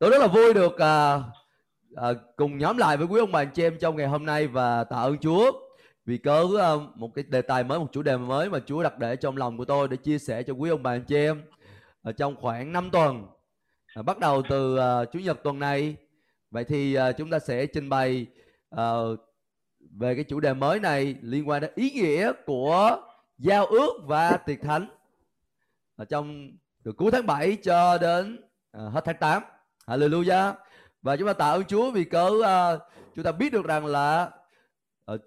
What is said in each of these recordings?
Tôi rất là vui được cùng nhóm lại với quý ông bà anh chị em trong ngày hôm nay và tạ ơn Chúa vì có một cái đề tài mới, một chủ đề mới mà Chúa đặt để trong lòng của tôi để chia sẻ cho quý ông bà anh chị em trong khoảng 5 tuần bắt đầu từ Chủ nhật tuần này. Vậy thì chúng ta sẽ trình bày về cái chủ đề mới này liên quan đến ý nghĩa của giao ước và tiệc thánh trong từ cuối tháng 7 cho đến hết tháng 8. Hallelujah. Và chúng ta tạ ơn Chúa vì cớ chúng ta biết được rằng là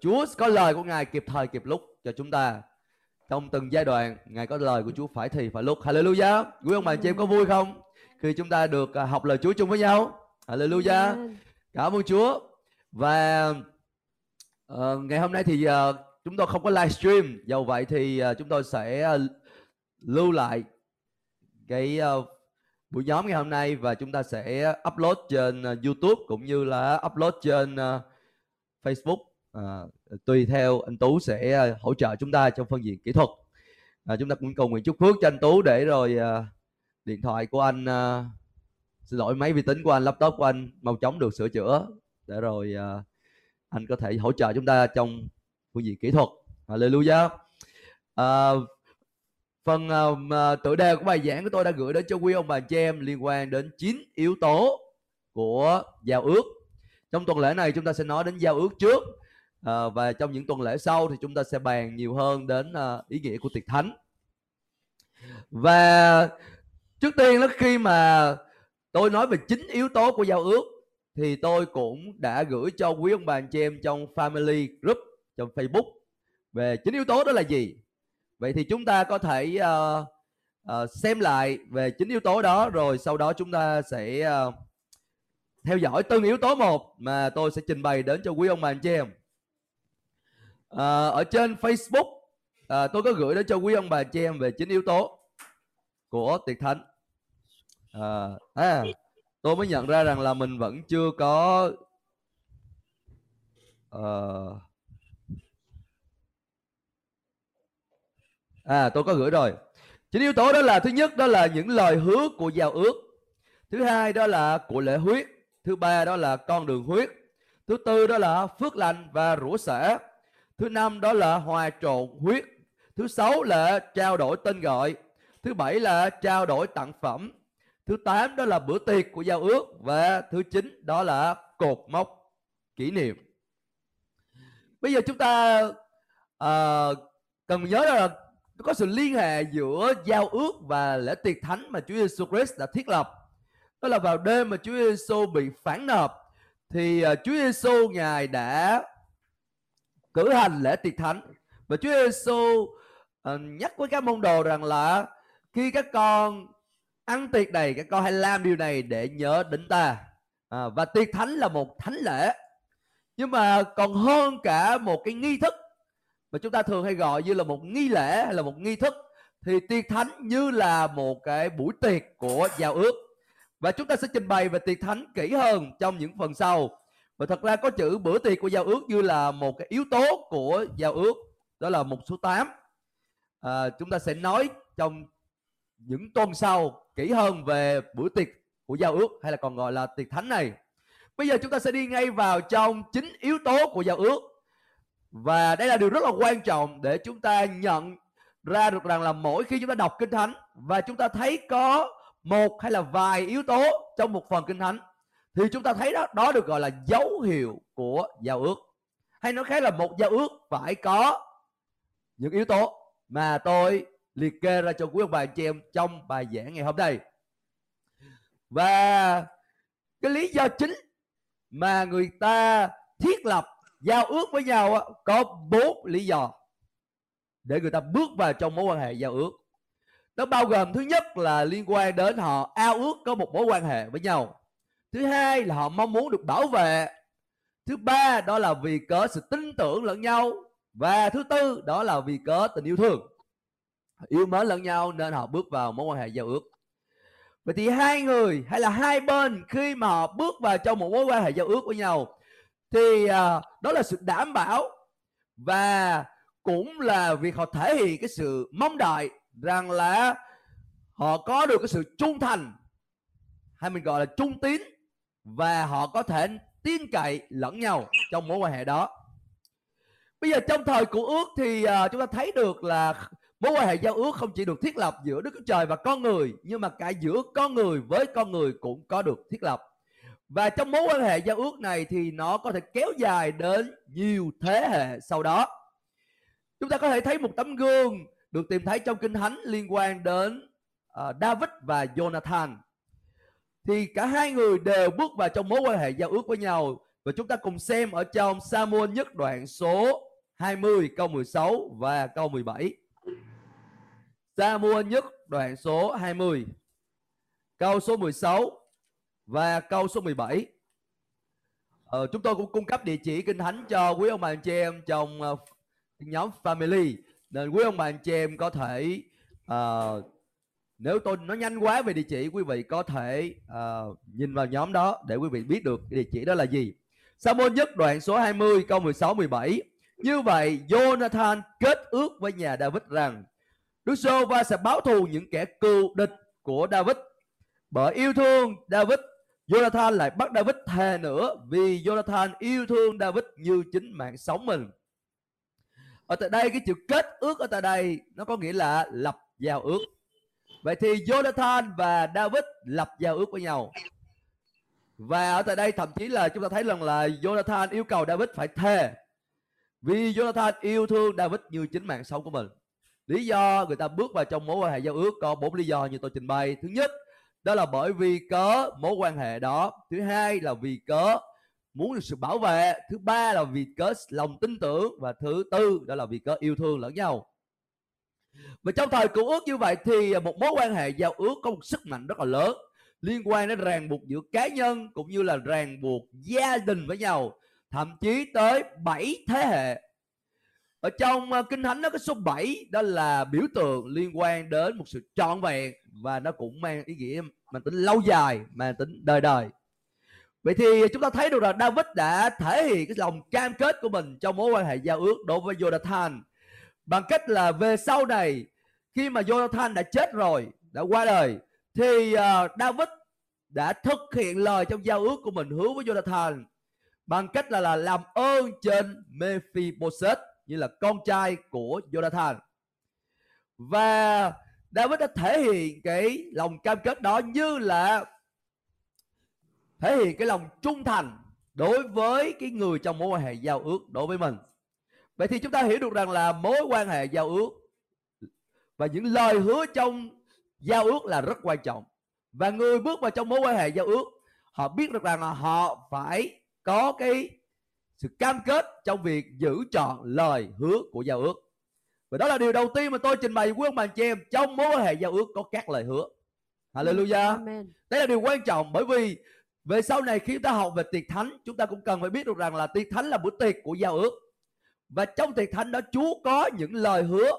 Chúa có lời của Ngài kịp thời kịp lúc cho chúng ta. Trong từng giai đoạn Ngài có lời của Chúa phải thì phải lúc. Hallelujah. Quý ông bà chị em có vui không khi chúng ta được học lời Chúa chung với nhau? Hallelujah. Cảm ơn Chúa. Và ngày hôm nay thì chúng tôi không có livestream. Dầu vậy thì chúng tôi sẽ lưu lại cái buổi nhóm ngày hôm nay và chúng ta sẽ upload trên YouTube cũng như là upload trên Facebook. Tùy theo anh Tú sẽ hỗ trợ chúng ta trong phân diện kỹ thuật. Chúng ta cũng cầu nguyện chúc phước cho anh Tú để rồi điện thoại của anh, xin lỗi, máy vi tính của anh, laptop của anh mau chóng được sửa chữa để rồi anh có thể hỗ trợ chúng ta trong phương diện kỹ thuật. Hallelujah. Phần tựa đề của bài giảng của tôi đã gửi đến cho quý ông bà chị em liên quan đến 9 yếu tố của giao ước. Trong tuần lễ này chúng ta sẽ nói đến giao ước trước, và trong những tuần lễ sau thì chúng ta sẽ bàn nhiều hơn đến ý nghĩa của tiệc thánh. Và trước tiên là khi mà tôi nói về 9 yếu tố của giao ước thì tôi cũng đã gửi cho quý ông bà chị em trong family group, trong Facebook về 9 yếu tố đó là gì. Vậy thì chúng ta có thể xem lại về 9 yếu tố đó, rồi sau đó chúng ta sẽ theo dõi từng yếu tố một mà tôi sẽ trình bày đến cho quý ông bà anh chị em. Ở trên Facebook tôi có gửi đến cho quý ông bà anh chị em về 9 yếu tố của tiệc thánh. Tôi mới nhận ra rằng là mình vẫn chưa có tôi có gửi rồi. 9 yếu tố đó là: thứ nhất đó là những lời hứa của giao ước, thứ hai đó là của lễ huyết, thứ ba đó là con đường huyết, thứ tư đó là phước lành và rủa sẻ, thứ năm đó là hòa trộn huyết, thứ sáu là trao đổi tên gọi, thứ bảy là trao đổi tặng phẩm, thứ tám đó là bữa tiệc của giao ước và thứ chín đó là cột mốc kỷ niệm. Bây giờ chúng ta cần nhớ là có sự liên hệ giữa giao ước và lễ tiệc thánh mà Chúa Giêsu Christ đã thiết lập. Đó là vào đêm mà Chúa Giêsu bị phản nộp thì Chúa Giêsu Ngài đã cử hành lễ tiệc thánh. Và Chúa Giêsu nhắc với các môn đồ rằng là khi các con ăn tiệc này, các con hãy làm điều này để nhớ đến ta. Và tiệc thánh là một thánh lễ, nhưng mà còn hơn cả một cái nghi thức mà chúng ta thường hay gọi như là một nghi lễ hay là một nghi thức, thì tiệc thánh như là một cái buổi tiệc của giao ước. Và chúng ta sẽ trình bày về tiệc thánh kỹ hơn trong những phần sau. Và thật ra có chữ bữa tiệc của giao ước như là một cái yếu tố của giao ước, đó là mục số 8. Chúng ta sẽ nói trong những tuần sau kỹ hơn về bữa tiệc của giao ước hay là còn gọi là tiệc thánh này. Bây giờ chúng ta sẽ đi ngay vào trong 9 yếu tố của giao ước. Và đây là điều rất là quan trọng để chúng ta nhận ra được rằng là mỗi khi chúng ta đọc Kinh Thánh và chúng ta thấy có một hay là vài yếu tố trong một phần Kinh Thánh thì chúng ta thấy đó được gọi là dấu hiệu của giao ước. Hay nói khác là một giao ước phải có những yếu tố mà tôi liệt kê ra cho quý ông bà anh chị em trong bài giảng ngày hôm nay. Và cái lý do chính mà người ta thiết lập giao ước với nhau có 4 lý do để người ta bước vào trong mối quan hệ giao ước. Nó bao gồm: thứ nhất là liên quan đến họ ao ước có một mối quan hệ với nhau. Thứ hai là họ mong muốn được bảo vệ. Thứ ba đó là vì cớ sự tin tưởng lẫn nhau. Và thứ tư đó là vì cớ tình yêu thương, yêu mến lẫn nhau nên họ bước vào mối quan hệ giao ước. Vậy thì hai người hay là hai bên khi mà họ bước vào trong một mối quan hệ giao ước với nhau thì đó là sự đảm bảo và cũng là việc họ thể hiện cái sự mong đợi rằng là họ có được cái sự trung thành hay mình gọi là trung tín, và họ có thể tin cậy lẫn nhau trong mối quan hệ đó. Bây giờ trong thời Cựu Ước thì chúng ta thấy được là mối quan hệ giao ước không chỉ được thiết lập giữa Đức Chúa Trời và con người, nhưng mà cả giữa con người với con người cũng có được thiết lập. Và trong mối quan hệ giao ước này thì nó có thể kéo dài đến nhiều thế hệ sau đó. Chúng ta có thể thấy một tấm gương được tìm thấy trong Kinh Thánh liên quan đến David và Jonathan. Thì cả hai người đều bước vào trong mối quan hệ giao ước với nhau. Và chúng ta cùng xem ở trong Sa-muel nhất đoạn số 20 câu 16 và câu 17. Sa-muel nhất đoạn số 20 câu số 16 và câu số 17. Chúng tôi cũng cung cấp địa chỉ Kinh Thánh cho quý ông bà anh chị em trong nhóm Family, nên quý ông bà anh chị em có thể nếu tôi nói nhanh quá về địa chỉ, quý vị có thể nhìn vào nhóm đó để quý vị biết được địa chỉ đó là gì. Sa-muel nhất đoạn số 20 câu 16-17. Như vậy Jonathan kết ước với nhà David rằng Đức Giê-hô-va sẽ báo thù những kẻ cừu địch của David. Bởi yêu thương David, Jonathan lại bắt David thề nữa, vì Jonathan yêu thương David như chính mạng sống mình. Ở tại đây, cái chữ kết ước ở tại đây nó có nghĩa là lập giao ước. Vậy thì Jonathan và David lập giao ước với nhau. Và ở tại đây thậm chí là chúng ta thấy rằng là Jonathan yêu cầu David phải thề, vì Jonathan yêu thương David như chính mạng sống của mình. Lý do người ta bước vào trong mối quan hệ giao ước có 4 lý do như tôi trình bày. Thứ nhất, đó là bởi vì cớ mối quan hệ đó. Thứ hai là vì cớ muốn được sự bảo vệ. Thứ ba là vì cớ lòng tin tưởng. Và thứ tư đó là vì cớ yêu thương lẫn nhau. Và trong thời Cựu Ước như vậy thì một mối quan hệ giao ước có một sức mạnh rất là lớn, liên quan đến ràng buộc giữa cá nhân cũng như là ràng buộc gia đình với nhau, thậm chí tới 7 thế hệ. Ở trong Kinh Thánh nó có số 7, đó là biểu tượng liên quan đến một sự trọn vẹn, và nó cũng mang ý nghĩa mang tính lâu dài, mang tính đời đời. Vậy thì chúng ta thấy được là David đã thể hiện cái lòng cam kết của mình trong mối quan hệ giao ước đối với Jonathan, bằng cách là về sau này, khi mà Jonathan đã chết rồi, đã qua đời, thì David đã thực hiện lời trong giao ước của mình hứa với Jonathan bằng cách là làm ơn trên Mephibosheth, như là con trai của Jonathan. Và David đã thể hiện cái lòng cam kết đó như là thể hiện cái lòng trung thành đối với cái người trong mối quan hệ giao ước đối với mình. Vậy thì chúng ta hiểu được rằng là mối quan hệ giao ước và những lời hứa trong giao ước là rất quan trọng. Và người bước vào trong mối quan hệ giao ước, họ biết được rằng là họ phải có cái sự cam kết trong việc giữ trọn lời hứa của giao ước. Và đó là điều đầu tiên mà tôi trình bày với ông bà chị em. Trong mối quan hệ giao ước có các lời hứa. Hallelujah. Đấy là điều quan trọng, bởi vì về sau này khi chúng ta học về tiệc thánh, chúng ta cũng cần phải biết được rằng là tiệc thánh là bữa tiệc của giao ước. Và trong tiệc thánh đó Chúa có những lời hứa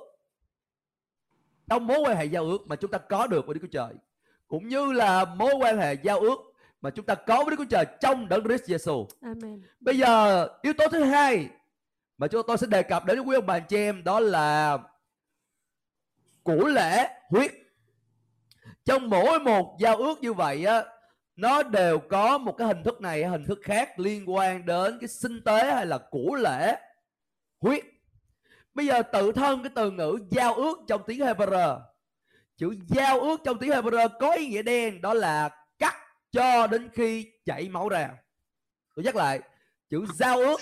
trong mối quan hệ giao ước mà chúng ta có được với Đức Chúa Trời, cũng như là mối quan hệ giao ước mà chúng ta có với Đức Chúa Trời trong Đấng Christ Jesus. Amen. Bây giờ yếu tố thứ hai mà chúng tôi sẽ đề cập đến quý ông bà chị em, đó là của lễ huyết. Trong mỗi một giao ước như vậy á, nó đều có một cái hình thức này, hình thức khác liên quan đến cái sinh tế hay là của lễ huyết. Bây giờ tự thân cái từ ngữ giao ước trong tiếng Hebrew, chữ giao ước trong tiếng Hebrew có ý nghĩa đen, đó là cắt cho đến khi chảy máu ra. Tôi nhắc lại, chữ giao ước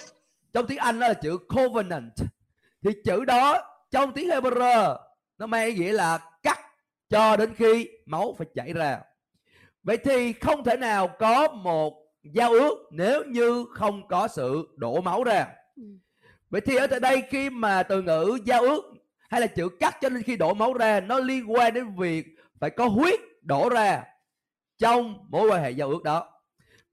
trong tiếng Anh đó là chữ covenant, thì chữ đó trong tiếng Hebrew nó mang ý nghĩa là cắt cho đến khi máu phải chảy ra. Vậy thì không thể nào có một giao ước nếu như không có sự đổ máu ra. Vậy thì ở tại đây khi mà từ ngữ giao ước hay là chữ cắt cho nên khi đổ máu ra, nó liên quan đến việc phải có huyết đổ ra trong mối quan hệ giao ước đó.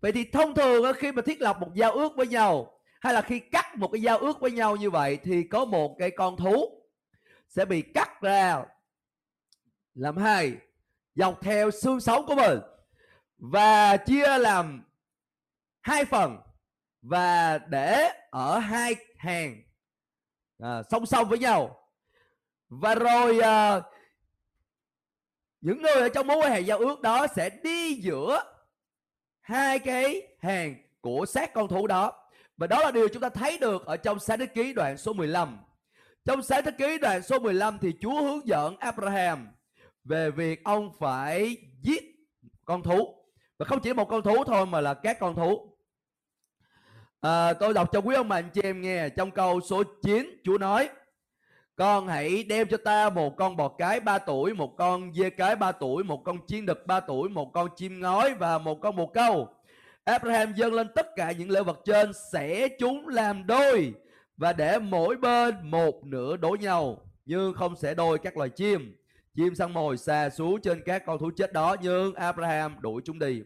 Vậy thì thông thường khi mà thiết lập một giao ước với nhau, hay là khi cắt một cái giao ước với nhau như vậy, thì có một cái con thú sẽ bị cắt ra làm hai dọc theo xương sống của mình và chia làm hai phần, và để ở hai hàng song song với nhau. Và rồi những người ở trong mối quan hệ giao ước đó sẽ đi giữa hai cái hàng của xác con thú đó. Và đó là điều chúng ta thấy được ở trong Sáng Thế Ký đoạn số 15. Trong Sáng Thế Ký đoạn số 15 thì Chúa hướng dẫn Abraham về việc ông phải giết con thú. Và không chỉ một con thú thôi mà là các con thú. Tôi đọc cho quý ông bà anh chị em nghe. Trong câu số 9 Chúa nói: con hãy đem cho ta một con bò cái 3 tuổi, một con dê cái 3 tuổi, một con chiên đực 3 tuổi, một con chim ngói và một con bồ câu. Abraham dâng lên tất cả những lễ vật trên, xẻ chúng làm đôi và để mỗi bên một nửa đối nhau, nhưng không xẻ đôi các loài chim. Chim săn mồi xà xuống trên các con thú chết đó, nhưng Abraham đuổi chúng đi.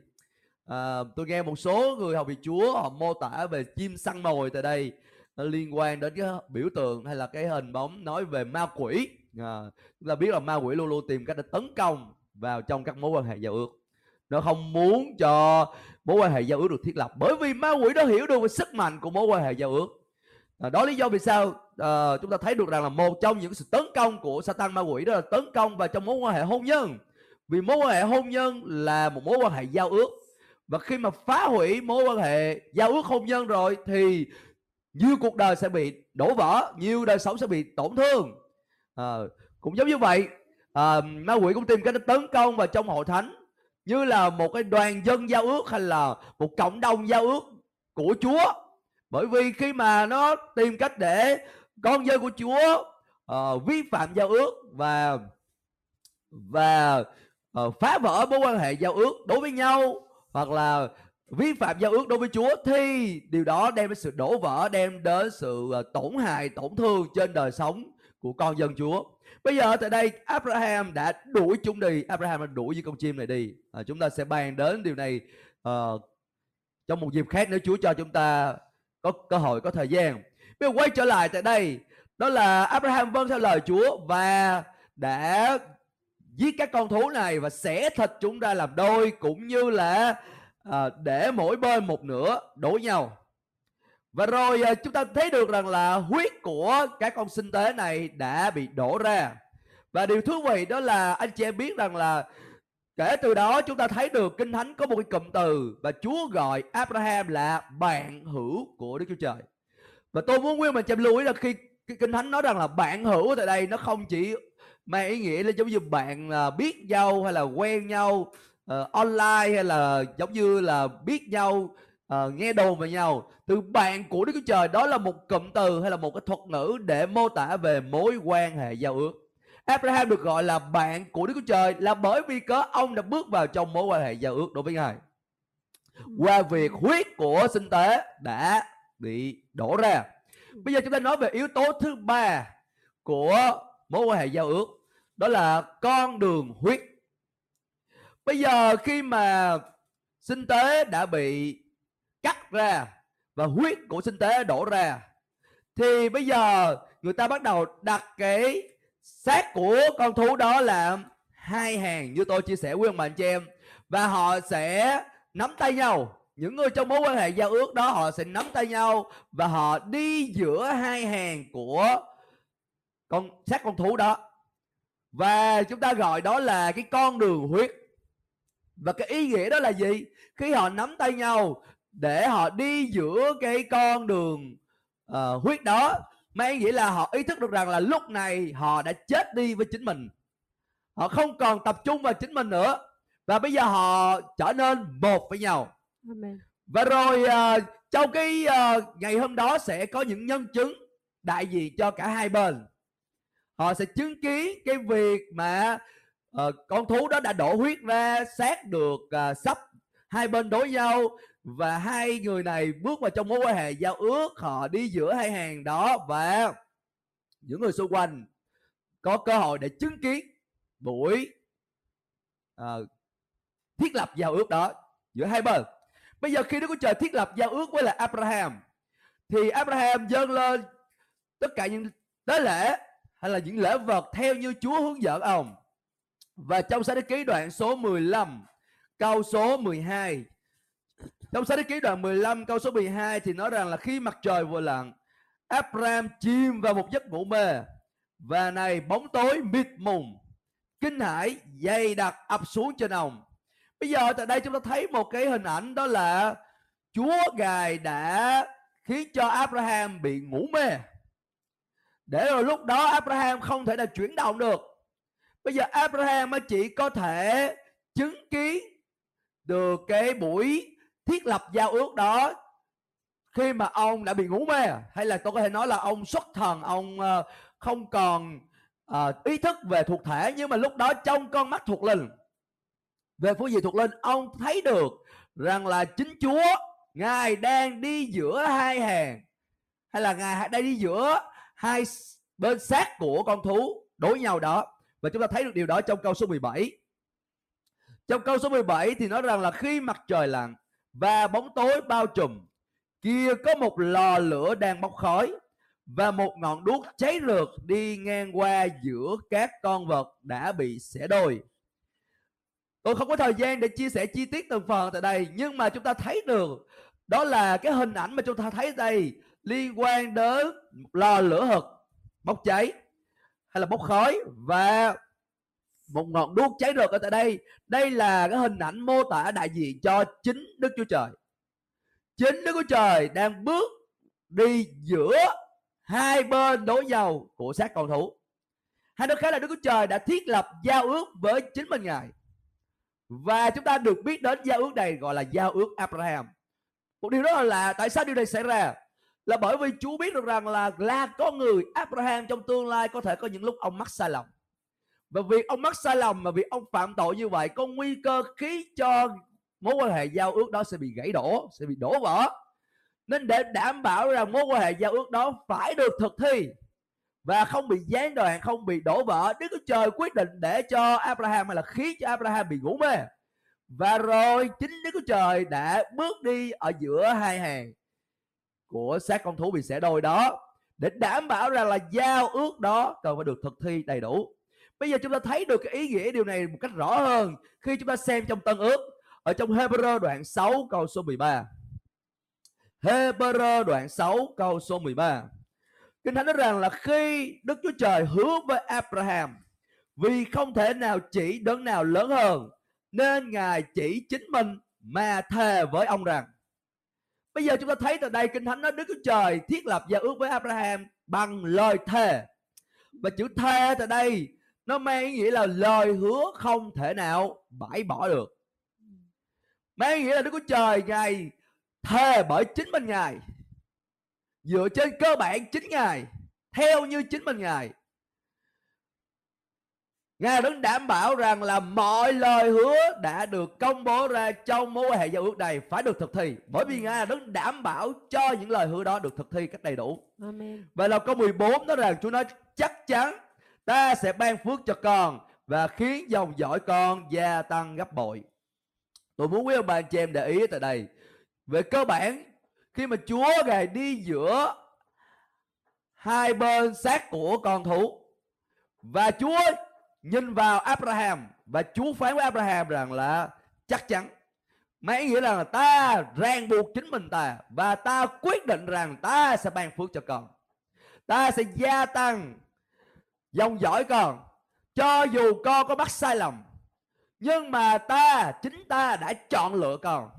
Tôi nghe một số người học việc Chúa họ mô tả về chim săn mồi tại đây liên quan đến cái biểu tượng hay là cái hình bóng nói về ma quỷ. Chúng ta biết là ma quỷ luôn luôn tìm cách để tấn công vào trong các mối quan hệ giao ước. Nó không muốn cho mối quan hệ giao ước được thiết lập, bởi vì ma quỷ đó hiểu được về sức mạnh của mối quan hệ giao ước. Đó lý do vì sao chúng ta thấy được rằng là một trong những sự tấn công của Satan ma quỷ đó là tấn công vào trong mối quan hệ hôn nhân. Vì mối quan hệ hôn nhân là một mối quan hệ giao ước. Và khi mà phá hủy mối quan hệ giao ước hôn nhân rồi thì nhiều cuộc đời sẽ bị đổ vỡ, nhiều đời sống sẽ bị tổn thương. Cũng giống như vậy, ma quỷ cũng tìm cách tấn công vào trong hội thánh, như là một cái đoàn dân giao ước hay là một cộng đồng giao ước của Chúa. Bởi vì khi mà nó tìm cách để con dân của Chúa vi phạm giao ước và phá vỡ mối quan hệ giao ước đối với nhau, hoặc là vi phạm giao ước đối với Chúa, thì điều đó đem đến sự đổ vỡ, đem đến sự tổn hại, tổn thương trên đời sống của con dân Chúa. Bây giờ tại đây Abraham đã đuổi chúng đi. Abraham đã đuổi với con chim này đi. Chúng ta sẽ bàn đến điều này trong một dịp khác nếu Chúa cho chúng ta có cơ hội, có thời gian. Bây giờ quay trở lại tại đây, đó là Abraham vâng theo lời Chúa và đã giết các con thú này và xẻ thịt chúng ra làm đôi, cũng như là để mỗi bên một nửa đổ nhau. Và rồi chúng ta thấy được rằng là huyết của các con sinh tế này đã bị đổ ra. Và điều thú vị đó là anh chị em biết rằng là kể từ đó chúng ta thấy được Kinh Thánh có một cái cụm từ và Chúa gọi Abraham là bạn hữu của Đức Chúa Trời. Và tôi muốn quý mình chăm lưu ý là khi Kinh Thánh nói rằng là bạn hữu tại đây, nó không chỉ mang ý nghĩa là giống như bạn biết nhau hay là quen nhau online, hay là giống như là biết nhau, nghe đồn về nhau. Từ bạn của Đức Chúa Trời, đó là một cụm từ hay là một cái thuật ngữ để mô tả về mối quan hệ giao ước. Abraham được gọi là bạn của Đức Chúa Trời là bởi vì có ông đã bước vào trong mối quan hệ giao ước đối với Ngài qua việc huyết của sinh tế đã bị đổ ra. Bây giờ chúng ta nói về yếu tố thứ ba của mối quan hệ giao ước, đó là con đường huyết. Bây giờ khi mà sinh tế đã bị cắt ra và huyết của sinh tế đổ ra, thì bây giờ người ta bắt đầu đặt cái xác của con thú đó là hai hàng, như tôi chia sẻ với ông bà anh chị em. Và họ sẽ nắm tay nhau, những người trong mối quan hệ giao ước đó, họ sẽ nắm tay nhau và họ đi giữa hai hàng của xác con thú đó. Và chúng ta gọi đó là cái con đường huyết. Và cái ý nghĩa đó là gì? Khi họ nắm tay nhau để họ đi giữa cái con đường huyết đó, mà ý nghĩa là họ ý thức được rằng là lúc này họ đã chết đi với chính mình. Họ không còn tập trung vào chính mình nữa, và bây giờ họ trở nên một với nhau. Amen. Và rồi trong cái ngày hôm đó sẽ có những nhân chứng đại diện cho cả hai bên. Họ sẽ chứng kiến cái việc mà con thú đó đã đổ huyết ra, xác được sắp hai bên đối nhau, và hai người này bước vào trong mối quan hệ giao ước. Họ đi giữa hai hàng đó, và những người xung quanh có cơ hội để chứng kiến buổi thiết lập giao ước đó giữa hai bên. Bây giờ khi Đức Chúa Trời thiết lập giao ước với lại Abraham, thì Abraham dâng lên tất cả những tế lễ hay là những lễ vật theo như Chúa hướng dẫn ông. Và trong Sáng Thế Ký đoạn số 15 câu số 12, trong Sáng Thế Ký đoạn 15 câu số 12 thì nói rằng là khi mặt trời vừa lặn, Abraham chìm vào một giấc ngủ mê, và này bóng tối mịt mùng kinh hãi dày đặc ập xuống trên ông. Bây giờ tại đây chúng ta thấy một cái hình ảnh, đó là Chúa Ngài đã khiến cho Abraham bị ngủ mê, để rồi lúc đó Abraham không thể nào chuyển động được. Bây giờ Abraham chỉ có thể chứng kiến được cái buổi thiết lập giao ước đó khi mà ông đã bị ngủ mê, hay là tôi có thể nói là ông xuất thần, ông không còn ý thức về thuộc thể. Nhưng mà lúc đó trong con mắt thuộc linh, về phương diện thuộc linh, ông thấy được rằng là chính Chúa Ngài đang đi giữa hai hàng, hay là Ngài đang đi giữa hai bên xác của con thú đối nhau đó. Và chúng ta thấy được điều đó trong câu số 17. Trong câu số 17 thì nói rằng là khi mặt trời lặn và bóng tối bao trùm, kia có một lò lửa đang bốc khói và một ngọn đuốc cháy rực đi ngang qua giữa các con vật đã bị xẻ đôi. Tôi không có thời gian để chia sẻ chi tiết từng phần tại đây, nhưng mà chúng ta thấy được đó là cái hình ảnh mà chúng ta thấy đây liên quan đến lò lửa hực bốc cháy hay là bốc khói và một ngọn đuốc cháy rực ở tại đây. Đây là cái hình ảnh mô tả đại diện cho chính Đức Chúa Trời. Chính Đức Chúa Trời đang bước đi giữa hai bên đối nhau của xác con thú. Hay nói khác là Đức Chúa Trời đã thiết lập giao ước với chính mình Ngài. Và chúng ta được biết đến giao ước này gọi là giao ước Abraham. Một điều rất là tại sao điều này xảy ra là bởi vì Chúa biết được rằng là con người Abraham trong tương lai có thể có những lúc ông mắc sai lầm. Và vì ông mắc sai lầm mà vì ông phạm tội như vậy, có nguy cơ khiến cho mối quan hệ giao ước đó sẽ bị gãy đổ, sẽ bị đổ vỡ. Nên để đảm bảo rằng mối quan hệ giao ước đó phải được thực thi và không bị gián đoạn, không bị đổ vỡ, Đức Chúa Trời quyết định để cho Abraham, hay là khiến cho Abraham bị ngủ mê. Và rồi chính Đức Chúa Trời đã bước đi ở giữa hai hàng của xác con thú bị xẻ đôi đó, để đảm bảo rằng là giao ước đó cần phải được thực thi đầy đủ. Bây giờ chúng ta thấy được cái ý nghĩa điều này một cách rõ hơn khi chúng ta xem trong Tân Ước, ở trong Hebrew đoạn 6 câu số 13. Hebrew đoạn 6 câu số 13. Kinh Thánh nói rằng là khi Đức Chúa Trời hứa với Abraham, vì không thể nào chỉ đấng nào lớn hơn, nên Ngài chỉ chính mình mà thề với ông rằng. Bây giờ chúng ta thấy từ đây Kinh Thánh nói Đức Chúa Trời thiết lập giao ước với Abraham bằng lời thề. Và chữ thề tại đây nó mang ý nghĩa là lời hứa không thể nào bãi bỏ được. Mang ý nghĩa là Đức Chúa Trời Ngài thề bởi chính mình Ngài, dựa trên cơ bản chính Ngài, theo như chính mình Ngài. Ngài đứng đảm bảo rằng là mọi lời hứa đã được công bố ra trong mối quan hệ giao ước này phải được thực thi, bởi vì Ngài đứng đảm bảo cho những lời hứa đó được thực thi cách đầy đủ. Amen. Và là câu 14 nói rằng Chúa nói chắc chắn ta sẽ ban phước cho con và khiến dòng dõi con gia tăng gấp bội. Tôi muốn quý ông bà anh chị em để ý tại đây. Về cơ bản, khi mà Chúa Ngài đi giữa hai bên xác của con thú, và Chúa nhìn vào Abraham và Chúa phán với Abraham rằng là chắc chắn, mấy nghĩa là ta ràng buộc chính mình ta, và ta quyết định rằng ta sẽ ban phước cho con, ta sẽ gia tăng dòng dõi con. Cho dù con có mắc sai lầm, nhưng mà chính ta đã chọn lựa con.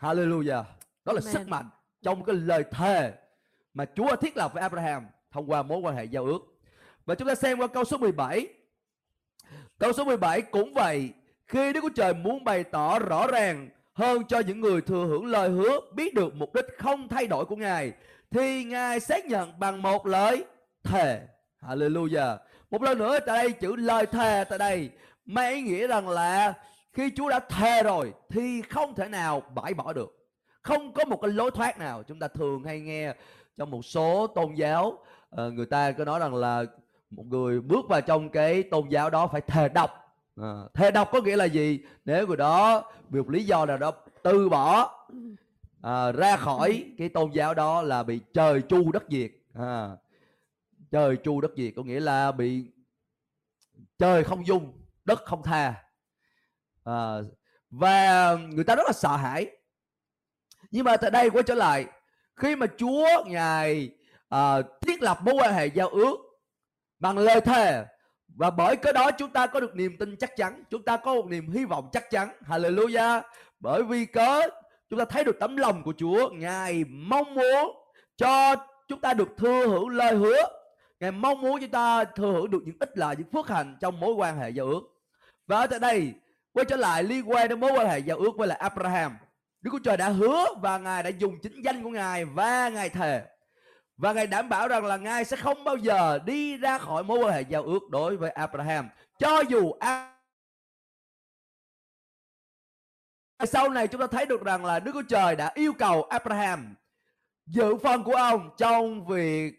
Hallelujah. Đó là sức mạnh trong cái lời thề mà Chúa thiết lập với Abraham thông qua mối quan hệ giao ước. Và chúng ta xem qua câu số 17. Câu số 17 cũng vậy, khi Đức Chúa Trời muốn bày tỏ rõ ràng hơn cho những người thừa hưởng lời hứa biết được mục đích không thay đổi của Ngài, thì Ngài xác nhận bằng một lời thề. Hallelujah. Một lần nữa tại đây chữ lời thề tại đây mang ý nghĩa rằng là khi Chúa đã thề rồi thì không thể nào bãi bỏ được, không có một cái lối thoát nào. Chúng ta thường hay nghe trong một số tôn giáo, người ta cứ nói rằng là một người bước vào trong cái tôn giáo đó phải thề độc. Thề độc có nghĩa là gì? Nếu người đó vì một lý do nào đó từ bỏ ra khỏi cái tôn giáo đó là bị trời tru đất diệt. Trời tru đất diệt có nghĩa là bị trời không dung, đất không tha. Và người ta rất là sợ hãi. Nhưng mà tại đây quay trở lại, khi mà Chúa Ngài thiết lập mối quan hệ giao ước bằng lời thề, Và bởi cái đó chúng ta có được niềm tin chắc chắn, chúng ta có một niềm hy vọng chắc chắn. Hallelujah. Bởi vì cớ chúng ta thấy được tấm lòng của Chúa. Ngài mong muốn cho chúng ta được thừa hưởng lời hứa. Ngài mong muốn chúng ta thừa hưởng được những ích lợi, những phước hạnh trong mối quan hệ giao ước. Và ở đây quay trở lại liên quan đến mối quan hệ giao ước với lại Abraham. Đức Chúa Trời đã hứa và Ngài đã dùng chính danh của Ngài và Ngài thề. Và Ngài đảm bảo rằng là Ngài sẽ không bao giờ đi ra khỏi mối quan hệ giao ước đối với Abraham. Cho dù sau này chúng ta thấy được rằng là Đức Chúa Trời đã yêu cầu Abraham giữ phần của ông trong việc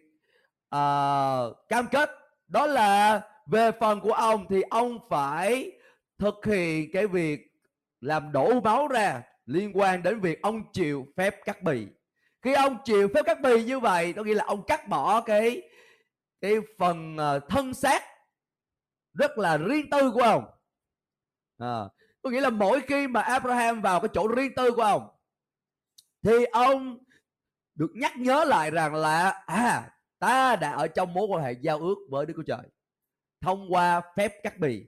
cam kết. Đó là về phần của ông thì ông phải thực hiện cái việc làm đổ máu ra liên quan đến việc ông chịu phép cắt bì. Khi ông chịu phép cắt bì như vậy, có nghĩa là ông cắt bỏ cái phần thân xác rất là riêng tư của ông. Có nghĩa là mỗi khi mà Abraham vào cái chỗ riêng tư của ông thì ông được nhắc nhớ lại rằng là ta đã ở trong mối quan hệ giao ước với Đức Chúa Trời thông qua phép cắt bì.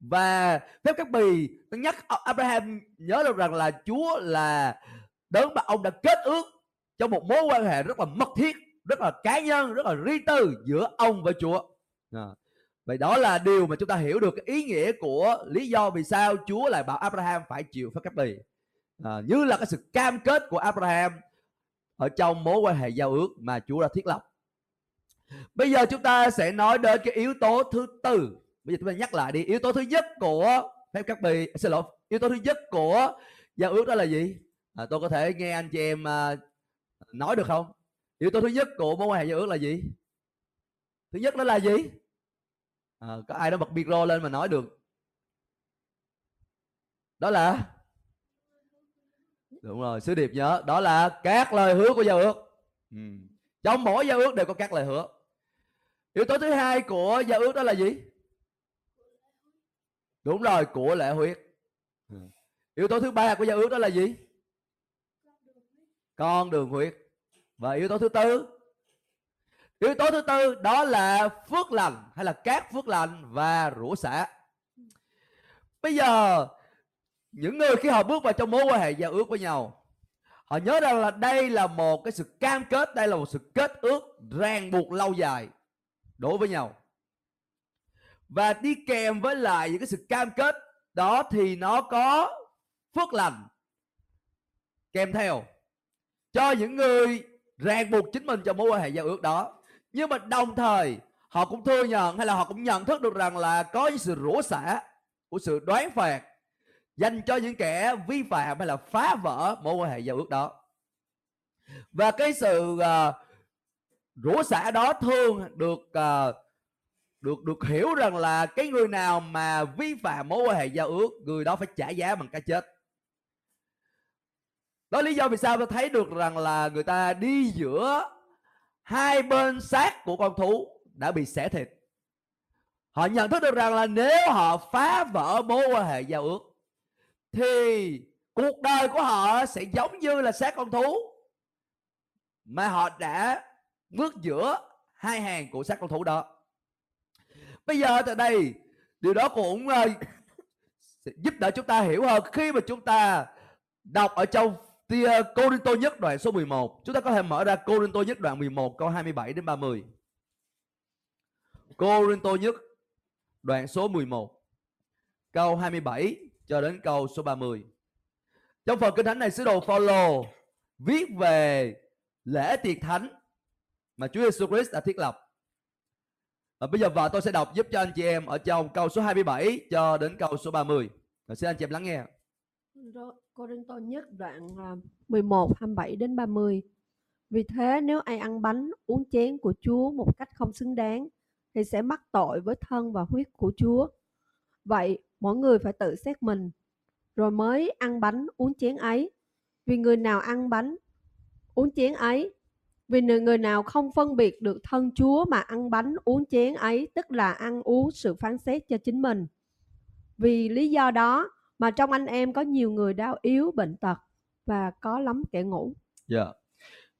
Và phép cắt bì nó nhắc Abraham nhớ được rằng là Chúa là đấng mà ông đã kết ước trong một mối quan hệ rất là mật thiết, rất là cá nhân, rất là riêng tư giữa ông với Chúa. Vậy đó là điều mà chúng ta hiểu được cái ý nghĩa của lý do vì sao Chúa lại bảo Abraham phải chịu phép cắt bì, như là cái sự cam kết của Abraham ở trong mối quan hệ giao ước mà Chúa đã thiết lập. Bây giờ chúng ta sẽ nói đến cái yếu tố thứ tư. Bây giờ chúng ta nhắc lại đi, yếu tố thứ nhất của phép cắt bì, yếu tố thứ nhất của giao ước đó là gì? Tôi có thể nghe anh chị em nói được không? Yếu tố thứ nhất của mối quan hệ giao ước là gì? Thứ nhất đó là gì? Có ai đó bật micro lên mà nói được. Đó là, đúng rồi, sứ điệp nhớ, đó là các lời hứa của giao ước. Trong mỗi giao ước đều có các lời hứa. Yếu tố thứ hai của giao ước đó là gì? Đúng rồi, của lệ huyết. Yếu tố thứ ba của giao ước đó là gì? Con đường huyết. Và yếu tố thứ tư, yếu tố thứ tư đó là phước lành, hay là các phước lành và rủa xả. Bây giờ những người khi họ bước vào trong mối quan hệ giao ước với nhau, họ nhớ rằng là đây là một cái sự cam kết, đây là một sự kết ước ràng buộc lâu dài đối với nhau. Và đi kèm với lại những cái sự cam kết đó thì nó có phước lành kèm theo cho những người ràng buộc chính mình trong mối quan hệ giao ước đó. Nhưng mà đồng thời họ cũng thừa nhận, hay là họ cũng nhận thức được rằng là có những sự rủa xả của sự đoán phạt dành cho những kẻ vi phạm hay là phá vỡ mối quan hệ giao ước đó. Và cái sự rủa xả đó thường được hiểu rằng là cái người nào mà vi phạm mối quan hệ giao ước, người đó phải trả giá bằng cái chết. Đó lý do vì sao ta thấy được rằng là người ta đi giữa hai bên xác của con thú đã bị xẻ thịt. Họ nhận thức được rằng là nếu họ phá vỡ mối quan hệ giao ước thì cuộc đời của họ sẽ giống như là xác con thú mà họ đã bước giữa hai hàng của xác con thú đó. Bây giờ tại đây điều đó cũng giúp đỡ chúng ta hiểu hơn khi mà chúng ta đọc ở trong Cô-rinh-tô nhất đoạn số 11. Chúng ta có thể mở ra Cô-rinh-tô nhất đoạn 11 câu 27 đến 30. Cô-rinh-tô nhất đoạn số 11 câu 27 cho đến câu số 30. Trong phần kinh thánh này, sứ đồ Phao-lô viết về lễ tiệc thánh mà Chúa Giêsu Christ đã thiết lập. Và bây giờ vợ tôi sẽ đọc giúp cho anh chị em ở trong câu số 27 cho đến câu số 30. Rồi xin anh chị em lắng nghe. Cô-rinh-tô nhất đoạn 11:27 đến 30. Vì thế nếu ai ăn bánh, uống chén của Chúa một cách không xứng đáng thì sẽ mắc tội với thân và huyết của Chúa. Vậy mỗi người phải tự xét mình rồi mới ăn bánh, uống chén ấy. Vì người nào ăn bánh, uống chén ấy, vì người nào không phân biệt được thân Chúa mà ăn bánh, uống chén ấy, tức là ăn uống sự phán xét cho chính mình. Vì lý do đó mà trong anh em có nhiều người đau yếu, bệnh tật và có lắm kẻ ngủ.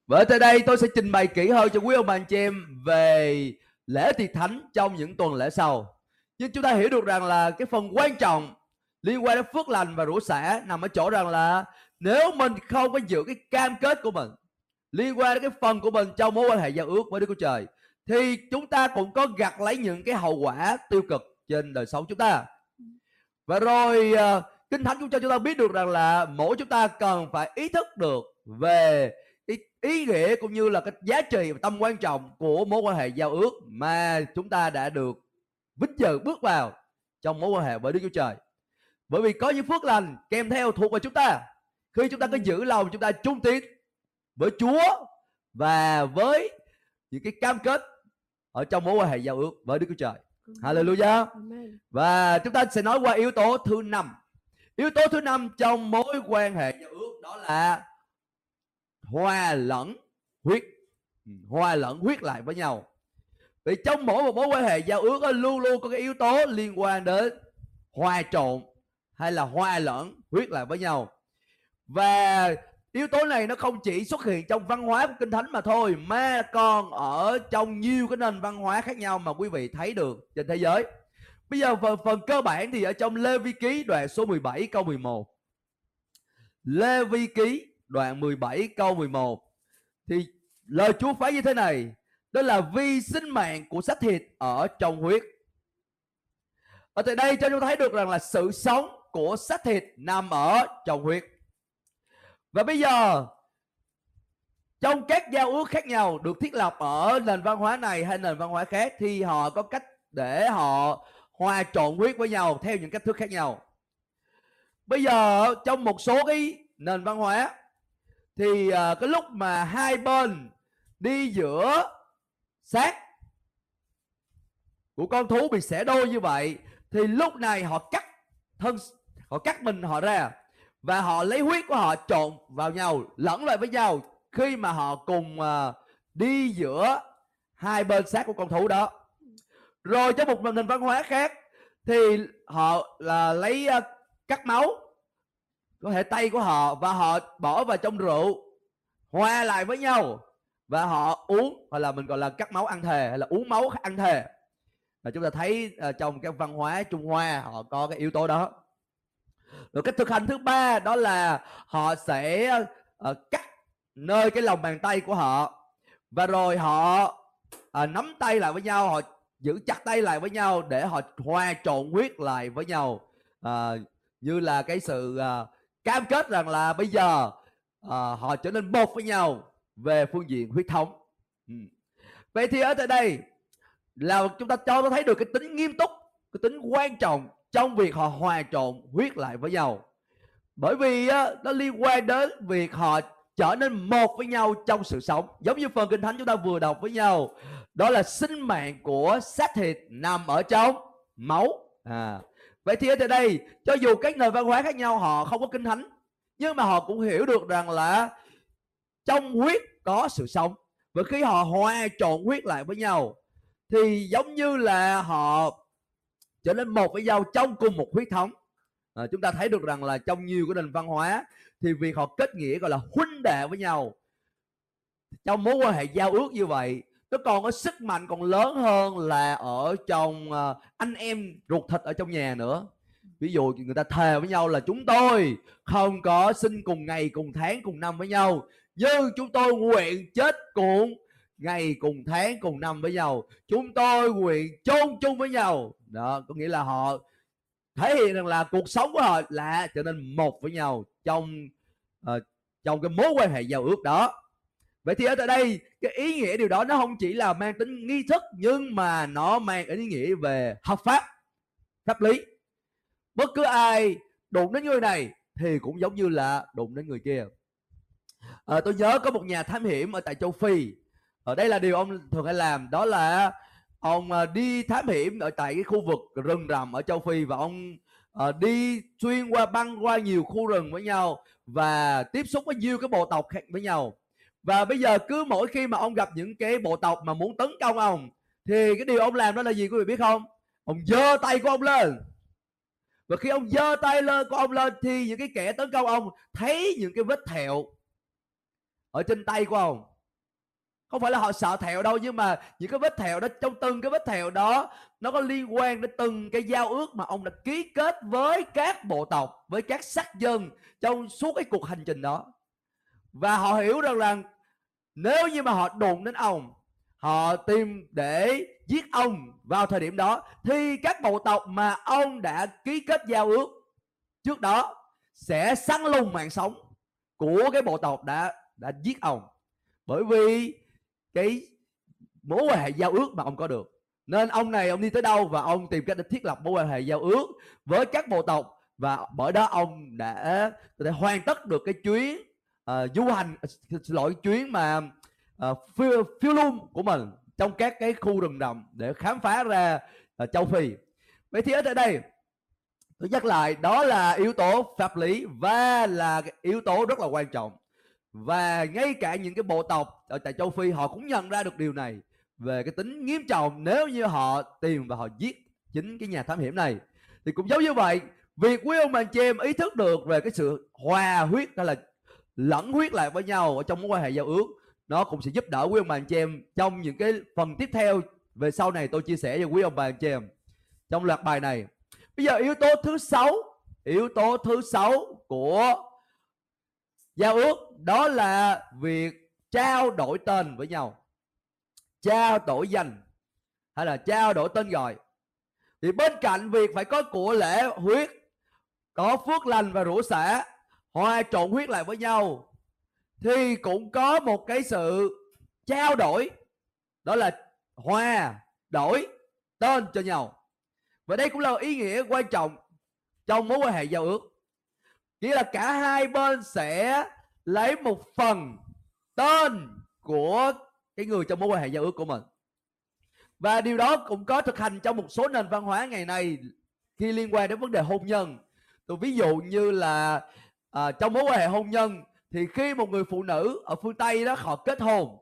Vậy tới đây tôi sẽ trình bày kỹ hơn cho quý ông bà anh chị em về lễ tiệc thánh trong những tuần lễ sau. Nhưng chúng ta hiểu được rằng là cái phần quan trọng liên quan đến phước lành và rủa sả nằm ở chỗ rằng là nếu mình không có giữ cái cam kết của mình liên quan đến cái phần của mình trong mối quan hệ giao ước với Đức Chúa Trời, thì chúng ta cũng có gặt lấy những cái hậu quả tiêu cực trên đời sống chúng ta. Và rồi Kinh Thánh cũng cho chúng ta biết được rằng là mỗi chúng ta cần phải ý thức được về ý nghĩa cũng như là cái giá trị và tầm quan trọng của mối quan hệ giao ước mà chúng ta đã được vinh dự bước vào trong mối quan hệ với Đức Chúa Trời. Bởi vì có những phước lành kèm theo thuộc về chúng ta khi chúng ta cứ giữ lòng chúng ta trung tín với Chúa và với những cái cam kết ở trong mối quan hệ giao ước với Đức Chúa Trời. Hallelujah. Và chúng ta sẽ nói qua yếu tố thứ 5. Yếu tố thứ 5 trong mối quan hệ giao ước đó là hòa lẫn huyết. Hòa lẫn huyết lại với nhau. Vì trong mỗi một mối quan hệ giao ước luôn luôn có cái yếu tố liên quan đến hòa trộn hay là hòa lẫn huyết lại với nhau. Và yếu tố này nó không chỉ xuất hiện trong văn hóa của Kinh Thánh mà thôi, mà còn ở trong nhiều cái nền văn hóa khác nhau mà quý vị thấy được trên thế giới. Bây giờ phần cơ bản thì ở trong Lê Vi Ký đoạn số 17 câu 11. Lê Vi Ký đoạn 17 câu 11 thì lời Chúa phán như thế này, đó là vì sinh mạng của xác thịt ở trong huyết. Ở tại đây cho chúng ta thấy được rằng là sự sống của xác thịt nằm ở trong huyết. Và bây giờ trong các giao ước khác nhau được thiết lập ở nền văn hóa này hay nền văn hóa khác thì họ có cách để họ hòa trộn huyết với nhau theo những cách thức khác nhau. Bây giờ trong một số cái nền văn hóa thì cái lúc mà hai bên đi giữa xác của con thú bị xẻ đôi như vậy thì lúc này họ cắt mình họ ra và họ lấy huyết của họ trộn vào nhau, lẫn lại với nhau khi mà họ cùng đi giữa hai bên xác của con thú đó. Rồi trong một nền văn hóa khác thì họ là lấy cắt máu có thể tay của họ và họ bỏ vào trong rượu hòa lại với nhau và họ uống, hoặc là mình gọi là cắt máu ăn thề hay là uống máu ăn thề. Và chúng ta thấy trong các văn hóa Trung Hoa họ có cái yếu tố đó. Rồi cách thực hành thứ ba đó là họ sẽ cắt nơi cái lòng bàn tay của họ và rồi họ nắm tay lại với nhau, họ giữ chặt tay lại với nhau để họ hòa trộn huyết lại với nhau, như là cái sự cam kết rằng là bây giờ họ trở nên một với nhau về phương diện huyết thống. Vậy thì ở tại đây là chúng ta cho nó thấy được cái tính nghiêm túc, cái tính quan trọng trong việc họ hòa trộn huyết lại với nhau. Bởi vì nó liên quan đến việc họ trở nên một với nhau trong sự sống. Giống như phần Kinh Thánh chúng ta vừa đọc với nhau, đó là sinh mạng của xác thịt nằm ở trong máu. Vậy thì ở đây, cho dù các nền văn hóa khác nhau họ không có Kinh Thánh, nhưng mà họ cũng hiểu được rằng là trong huyết có sự sống. Và khi họ hòa trộn huyết lại với nhau thì giống như là họ trở nên một với nhau trong cùng một huyết thống. Chúng ta thấy được rằng là trong nhiều cái nền văn hóa thì việc họ kết nghĩa gọi là huynh đệ với nhau trong mối quan hệ giao ước như vậy, nó còn có sức mạnh còn lớn hơn là ở trong anh em ruột thịt ở trong nhà nữa. Ví dụ người ta thề với nhau là chúng tôi không có sinh cùng ngày, cùng tháng, cùng năm với nhau, nhưng chúng tôi nguyện chết cùng ngày, cùng tháng, cùng năm với nhau. Chúng tôi nguyện chôn chung với nhau. Đó, có nghĩa là họ thể hiện rằng là cuộc sống của họ là trở nên một với nhau trong cái mối quan hệ giao ước đó. Vậy thì ở tại đây cái ý nghĩa điều đó nó không chỉ là mang tính nghi thức, nhưng mà nó mang ý nghĩa về hợp pháp, pháp lý. Bất cứ ai đụng đến người này thì cũng giống như là đụng đến người kia. Tôi nhớ có một nhà thám hiểm ở tại châu Phi. Ở đây là điều ông thường hay làm, đó là ông đi thám hiểm ở tại cái khu vực rừng rậm ở châu Phi, và ông đi xuyên qua, băng qua nhiều khu rừng với nhau và tiếp xúc với nhiều cái bộ tộc khác với nhau. Và bây giờ cứ mỗi khi mà ông gặp những cái bộ tộc mà muốn tấn công ông thì cái điều ông làm đó là gì quý vị biết không? Ông giơ tay của ông lên. Và khi ông giơ tay của ông lên thì những cái kẻ tấn công ông thấy những cái vết thẹo ở trên tay của ông. Không phải là họ sợ thẹo đâu, nhưng mà những cái vết thẹo đó, trong từng cái vết thẹo đó nó có liên quan đến từng cái giao ước mà ông đã ký kết với các bộ tộc, với các sắc dân trong suốt cái cuộc hành trình đó. Và họ hiểu rằng là nếu như mà họ đụng đến ông, họ tìm để giết ông vào thời điểm đó, thì các bộ tộc mà ông đã ký kết giao ước trước đó sẽ săn lùng mạng sống của cái bộ tộc đã giết ông. Bởi vì cái mối quan hệ giao ước mà ông có được, nên ông này ông đi tới đâu và ông tìm cách để thiết lập mối quan hệ giao ước với các bộ tộc, và bởi đó ông đã có thể hoàn tất được cái chuyến du hành, chuyến mà phiêu lưu của mình trong các cái khu rừng rậm để khám phá ra châu Phi. Vậy thì ở đây tôi nhắc lại, đó là yếu tố pháp lý và là yếu tố rất là quan trọng. Và ngay cả những cái bộ tộc ở tại châu Phi họ cũng nhận ra được điều này, về cái tính nghiêm trọng nếu như họ tìm và họ giết chính cái nhà thám hiểm này. Thì cũng giống như vậy, việc William and James ý thức được về cái sự hòa huyết hay là lẫn huyết lại với nhau ở trong mối quan hệ giao ước, nó cũng sẽ giúp đỡ William and James trong những cái phần tiếp theo về sau này tôi chia sẻ về William and James trong loạt bài này. Bây giờ yếu tố thứ 6, yếu tố thứ 6 của giao ước đó là việc trao đổi tên với nhau, trao đổi danh hay là trao đổi tên gọi. Thì bên cạnh việc phải có của lễ huyết, có phước lành và rủa xả hòa trộn huyết lại với nhau, thì cũng có một cái sự trao đổi, đó là hòa đổi tên cho nhau. Và đây cũng là ý nghĩa quan trọng trong mối quan hệ giao ước, nghĩa là cả hai bên sẽ lấy một phần tên của cái người trong mối quan hệ giao ước của mình. Và điều đó cũng có thực hành trong một số nền văn hóa ngày nay khi liên quan đến vấn đề hôn nhân. Tôi ví dụ như là trong mối quan hệ hôn nhân, thì khi một người phụ nữ ở phương Tây đó họ kết hôn,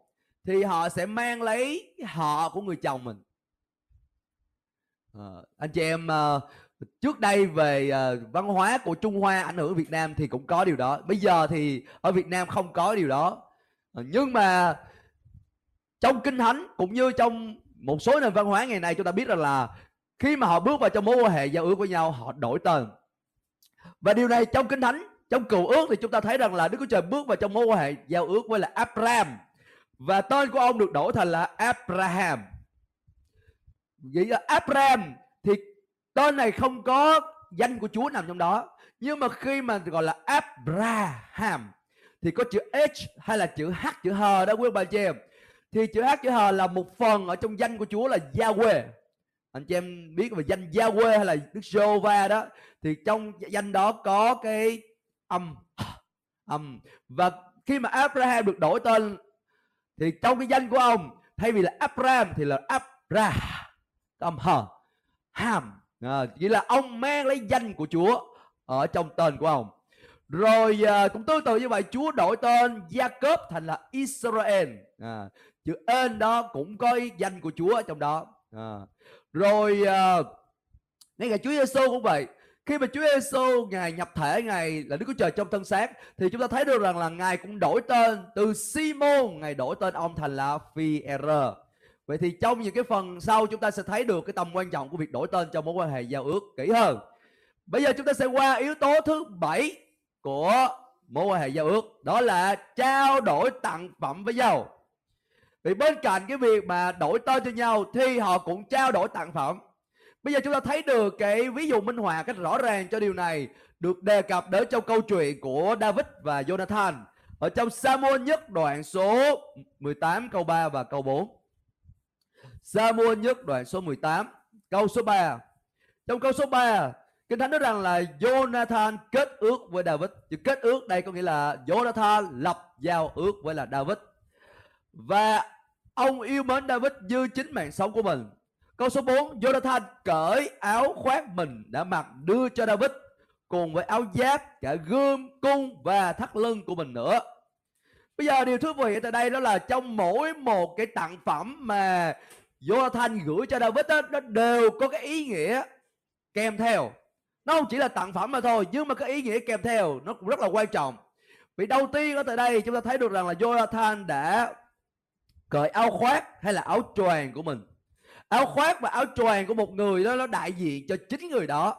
thì họ sẽ mang lấy họ của người chồng mình. Anh chị em trước đây về văn hóa của Trung Hoa ảnh hưởng Việt Nam thì cũng có điều đó. Bây giờ thì ở Việt Nam không có điều đó, nhưng mà trong Kinh Thánh cũng như trong một số nền văn hóa ngày nay, chúng ta biết rằng là khi mà họ bước vào trong mối quan hệ giao ước với nhau, họ đổi tên. Và điều này trong Kinh Thánh, trong Cựu Ước thì chúng ta thấy rằng là Đức Chúa Trời bước vào trong mối quan hệ giao ước với là Abraham, và tên của ông được đổi thành là Abraham. Vậy là Abraham thì tên này không có danh của Chúa nằm trong đó, nhưng mà khi mà gọi là Abraham thì có chữ H hay là chữ H, chữ H đó quý bà chị em. Thì chữ H, chữ H là một phần ở trong danh của Chúa là Yahweh. Anh chị em biết về danh Yahweh hay là Đức Giê-hô-va đó, thì trong danh đó có cái âm. Và khi mà Abraham được đổi tên thì trong cái danh của ông, thay vì là Abraham thì là Abraham. Chỉ là ông mang lấy danh của Chúa ở trong tên của ông. Rồi cũng tương tự như vậy, Chúa đổi tên Gia-cốp thành là Israel. Chữ En đó cũng có danh của Chúa ở trong đó. Rồi ngay cả Chúa Giê-xu cũng vậy. Khi mà Chúa Giê-xu Ngài nhập thể, Ngài là Đức Chúa Trời trong thân xác, thì chúng ta thấy được rằng là Ngài cũng đổi tên. Từ Simon, Ngài đổi tên ông thành là Phi-e-rơ. Vậy thì trong những cái phần sau chúng ta sẽ thấy được cái tầm quan trọng của việc đổi tên trong mối quan hệ giao ước kỹ hơn. Bây giờ chúng ta sẽ qua yếu tố thứ 7 của mối quan hệ giao ước, đó là trao đổi tặng phẩm với nhau. Thì bên cạnh cái việc mà đổi tên cho nhau thì họ cũng trao đổi tặng phẩm. Bây giờ chúng ta thấy được cái ví dụ minh họa cách rõ ràng cho điều này được đề cập đến trong câu chuyện của David và Jonathan ở trong Sa-muel nhất đoạn số 18 câu 3 và câu 4. Sa-muel nhất đoạn số 18 câu số 3. Trong câu số 3, Kinh Thánh nói rằng là Jonathan kết ước với David. Chữ kết ước đây có nghĩa là Jonathan lập giao ước với là David, và ông yêu mến David như chính mạng sống của mình. Câu số 4, Jonathan cởi áo khoác mình đã mặc đưa cho David, cùng với áo giáp, cả gươm, cung và thắt lưng của mình nữa. Bây giờ điều thú vị ở tại đây đó là trong mỗi một cái tặng phẩm mà Jonathan gửi cho David đó, nó đều có cái ý nghĩa kèm theo. Nó không chỉ là tặng phẩm mà thôi, nhưng mà cái ý nghĩa kèm theo nó cũng rất là quan trọng. Vì đầu tiên ở tại đây chúng ta thấy được rằng là Jonathan đã cởi áo khoác hay là áo choàng của mình. Áo khoác và áo choàng của một người đó nó đại diện cho chính người đó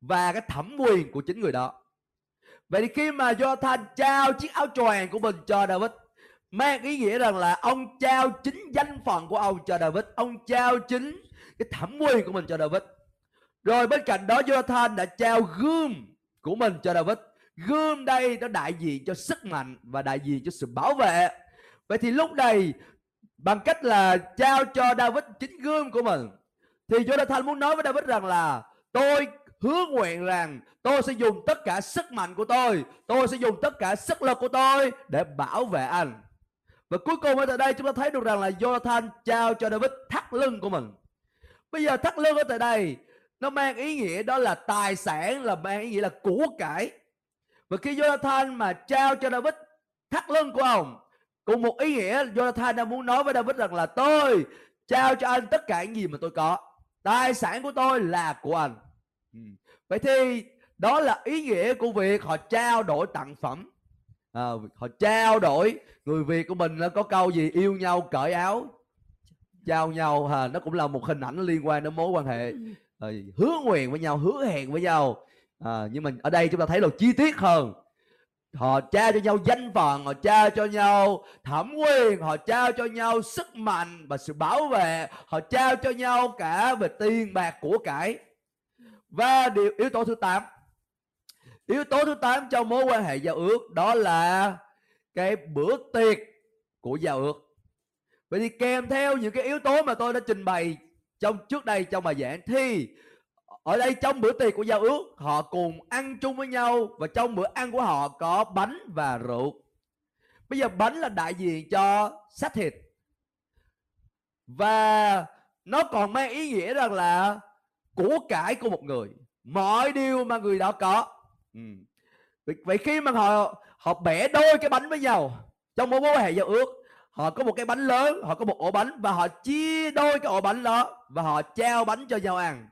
và cái thẩm quyền của chính người đó. Vậy thì khi mà Jonathan trao chiếc áo choàng của mình cho David, mang ý nghĩa rằng là ông trao chính danh phận của ông cho David, ông trao chính cái thẩm quyền của mình cho David. Rồi bên cạnh đó Jonathan đã trao gươm của mình cho David. Gươm đây nó đại diện cho sức mạnh và đại diện cho sự bảo vệ. Vậy thì lúc này bằng cách là trao cho David chính gươm của mình, thì Jonathan muốn nói với David rằng là tôi hứa nguyện rằng tôi sẽ dùng tất cả sức mạnh của tôi sẽ dùng tất cả sức lực của tôi để bảo vệ anh. Và cuối cùng ở tại đây chúng ta thấy được rằng là Jonathan trao cho David thắt lưng của mình. Bây giờ thắt lưng ở tại đây nó mang ý nghĩa đó là tài sản, là mang ý nghĩa là của cải. Và khi Jonathan mà trao cho David thắt lưng của ông, cùng một ý nghĩa Jonathan đã muốn nói với David rằng là tôi trao cho anh tất cả những gì mà tôi có. Tài sản của tôi là của anh. Vậy thì đó là ý nghĩa của việc họ trao đổi tặng phẩm. Họ trao đổi. Người Việt của mình nó có câu gì yêu nhau cởi áo trao nhau, nó cũng là một hình ảnh liên quan đến mối quan hệ, hứa nguyện với nhau, hứa hẹn với nhau. Nhưng mà ở đây chúng ta thấy là chi tiết hơn. Họ trao cho nhau danh phận, họ trao cho nhau thẩm quyền, họ trao cho nhau sức mạnh và sự bảo vệ, họ trao cho nhau cả về tiền bạc của cải. Và yếu tố thứ 8, yếu tố thứ 8 trong mối quan hệ giao ước đó là cái bữa tiệc của giao ước. Vậy thì kèm theo những cái yếu tố mà tôi đã trình bày trong trước đây trong bài giảng, thì ở đây trong bữa tiệc của giao ước họ cùng ăn chung với nhau, và trong bữa ăn của họ có bánh và rượu. Bây giờ bánh là đại diện cho xác thịt, và nó còn mang ý nghĩa rằng là của cải của một người, mọi điều mà người đó có. Vậy khi mà họ bẻ đôi cái bánh với nhau trong mối quan hệ giao ước, họ có một cái bánh lớn, họ có một ổ bánh, và họ chia đôi cái ổ bánh đó và họ trao bánh cho nhau ăn,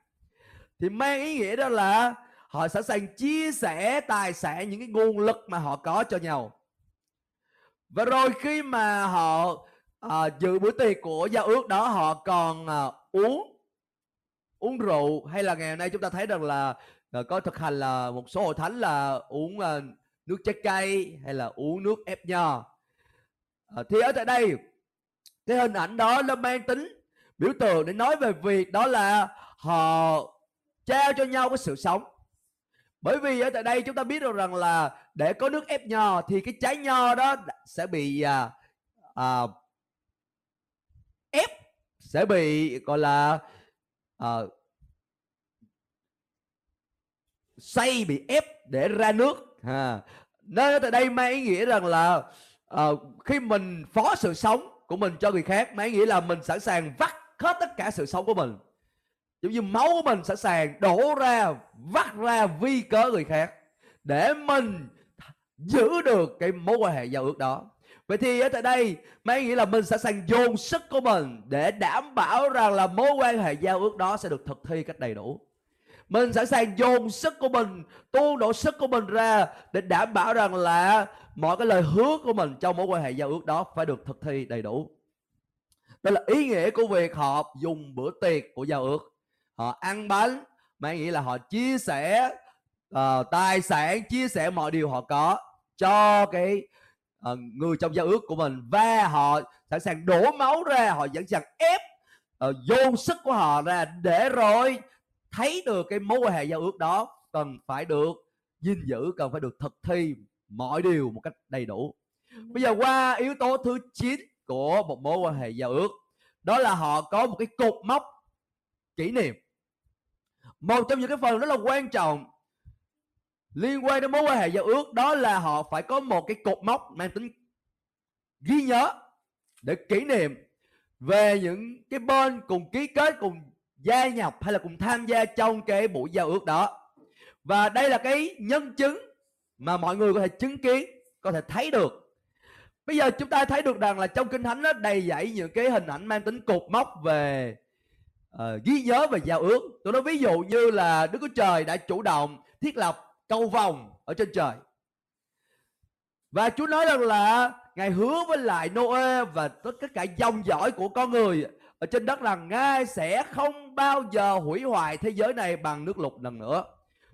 thì mang ý nghĩa đó là họ sẵn sàng chia sẻ tài sản, những cái nguồn lực mà họ có cho nhau. Và rồi khi mà họ dự bữa tiệc của giao ước đó, họ còn uống rượu, hay là ngày hôm nay chúng ta thấy rằng là có thực hành là một số hội thánh là uống nước trái cây hay là uống nước ép nho. Thì ở tại đây cái hình ảnh đó nó mang tính biểu tượng để nói về việc đó là họ trao cho nhau cái sự sống. Bởi vì ở tại đây chúng ta biết được rằng là để có nước ép nho thì cái trái nho đó sẽ bị ép, sẽ bị gọi là xay, bị ép để ra nước. Nên tại đây mang ý nghĩa rằng là khi mình phó sự sống của mình cho người khác, mang ý nghĩa là mình sẵn sàng vắt hết tất cả sự sống của mình, giống như máu của mình sẵn sàng đổ ra, vắt ra vi cớ người khác để mình giữ được cái mối quan hệ giao ước đó. Vậy thì ở tại đây mang ý nghĩa là mình sẵn sàng dồn sức của mình để đảm bảo rằng là mối quan hệ giao ước đó sẽ được thực thi cách đầy đủ. Mình sẵn sàng dồn sức của mình, tuôn đổ sức của mình ra để đảm bảo rằng là mọi cái lời hứa của mình trong mối quan hệ giao ước đó phải được thực thi đầy đủ. Đó là ý nghĩa của việc họ dùng bữa tiệc của giao ước. Họ ăn bánh, mang nghĩa là họ chia sẻ tài sản, chia sẻ mọi điều họ có cho cái người trong giao ước của mình. Và họ sẵn sàng đổ máu ra, họ sẵn sàng ép, dồn sức của họ ra để rồi thấy được cái mối quan hệ giao ước đó cần phải được gìn giữ, cần phải được thực thi mọi điều một cách đầy đủ. Bây giờ qua yếu tố thứ 9 của một mối quan hệ giao ước, đó là họ có một cái cột mốc kỷ niệm. Một trong những cái phần rất là quan trọng liên quan đến mối quan hệ giao ước đó là họ phải có một cái cột mốc mang tính ghi nhớ để kỷ niệm về những cái bên cùng ký kết, cùng gia nhập hay là cùng tham gia trong cái buổi giao ước đó. Và đây là cái nhân chứng mà mọi người có thể chứng kiến, có thể thấy được. Bây giờ chúng ta thấy được rằng là trong Kinh Thánh nó đầy dẫy những cái hình ảnh mang tính cột mốc về ghi nhớ về giao ước. Tôi nói ví dụ như là Đức Chúa Trời đã chủ động thiết lập cầu vồng ở trên trời. Và Chúa nói rằng là Ngài hứa với lại Noe và tất cả dòng dõi của con người ở trên đất rằng Ngài sẽ không bao giờ hủy hoại thế giới này bằng nước lụt lần nữa.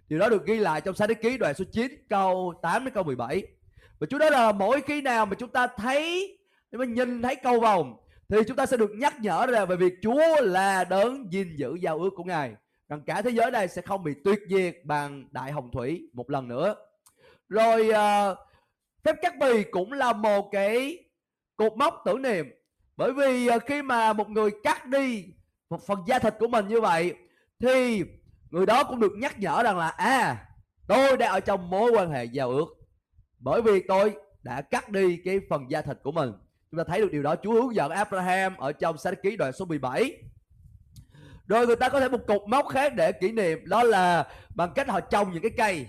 Điều đó được ghi lại trong Sáng Thế Ký đoạn số 9 câu 8 đến câu 17. Và Chúa nói là mỗi khi nào mà chúng ta thấy, nếu mà nhìn thấy cầu vồng thì chúng ta sẽ được nhắc nhở ra về việc Chúa là đấng gìn giữ giao ước của Ngài, rằng cả thế giới này sẽ không bị tuyệt diệt bằng đại hồng thủy một lần nữa. Rồi phép cắt bì cũng là một cái cột mốc tưởng niệm, bởi vì khi mà một người cắt đi một phần da thịt của mình như vậy thì người đó cũng được nhắc nhở rằng là tôi đã ở trong mối quan hệ giao ước, bởi vì tôi đã cắt đi cái phần da thịt của mình. Chúng ta thấy được điều đó Chúa hướng dẫn Abraham ở trong Sáng Thế Ký đoạn số 17. Rồi người ta có thể một cột mốc khác để kỷ niệm, đó là bằng cách họ trồng những cái cây.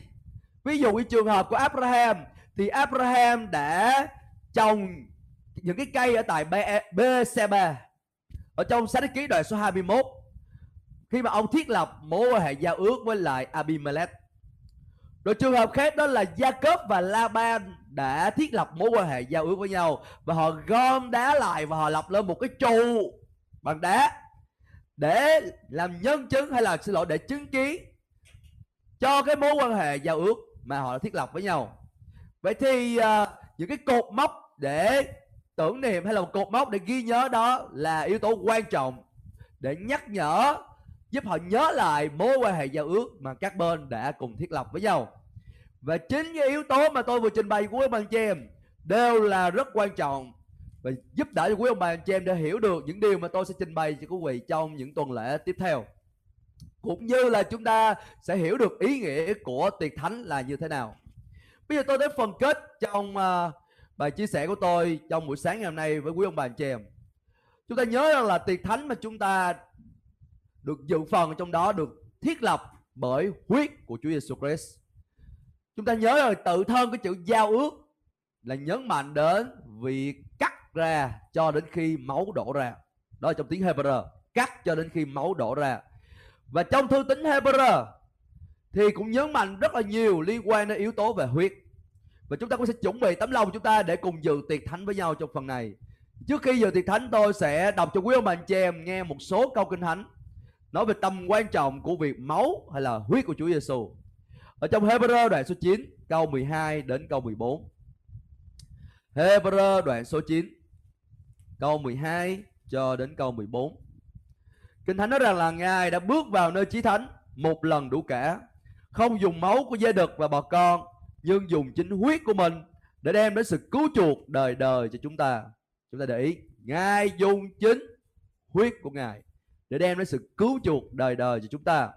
Ví dụ như trường hợp của Abraham, thì Abraham đã trồng những cái cây ở tại Beersheba ở trong Sáng Thế Ký đoạn số 21, khi mà ông thiết lập mối quan hệ giao ước với lại Abimelech. Rồi trường hợp khác đó là Jacob và Laban đã thiết lập mối quan hệ giao ước với nhau, và họ gom đá lại và họ lập lên một cái trụ bằng đá để làm nhân chứng, hay là xin lỗi, để chứng kiến cho cái mối quan hệ giao ước mà họ đã thiết lập với nhau. Vậy thì những cái cột mốc để tưởng niệm hay là một cột mốc để ghi nhớ đó là yếu tố quan trọng để nhắc nhở, giúp họ nhớ lại mối quan hệ giao ước mà các bên đã cùng thiết lập với nhau. Và chính cái yếu tố mà tôi vừa trình bày của quý ông bà anh chị em đều là rất quan trọng và giúp đỡ cho quý ông bà anh chị em để hiểu được những điều mà tôi sẽ trình bày cho quý vị trong những tuần lễ tiếp theo, cũng như là chúng ta sẽ hiểu được ý nghĩa của tiệc thánh là như thế nào. Bây giờ tôi đến phần kết trong bài chia sẻ của tôi trong buổi sáng ngày hôm nay với quý ông bà anh chị em. Chúng ta nhớ rằng là tiệc thánh mà chúng ta được dự phần trong đó được thiết lập bởi huyết của Chúa Giêsu Christ. Chúng ta nhớ là tự thân cái chữ giao ước là nhấn mạnh đến việc cắt ra cho đến khi máu đổ ra. Đó là trong tiếng Hebrew, cắt cho đến khi máu đổ ra. Và trong thư tín Hebrew thì cũng nhấn mạnh rất là nhiều liên quan đến yếu tố về huyết. Và chúng ta cũng sẽ chuẩn bị tấm lòng chúng ta để cùng dự tiệc thánh với nhau trong phần này. Trước khi dự tiệc thánh, tôi sẽ đọc cho quý ông bà anh chị em nghe một số câu kinh thánh nói về tầm quan trọng của việc máu hay là huyết của Chúa Giêsu ở trong Hebrew đoạn số 9 câu 12 đến câu 14. Hebrew đoạn số 9 câu 12 cho đến câu 14. Kinh Thánh nói rằng là Ngài đã bước vào nơi chí thánh một lần đủ cả, không dùng máu của dê đực và bò con, nhưng dùng chính huyết của mình để đem đến sự cứu chuộc đời đời cho chúng ta. Chúng ta để ý, Ngài dùng chính huyết của Ngài để đem đến sự cứu chuộc đời đời cho chúng ta.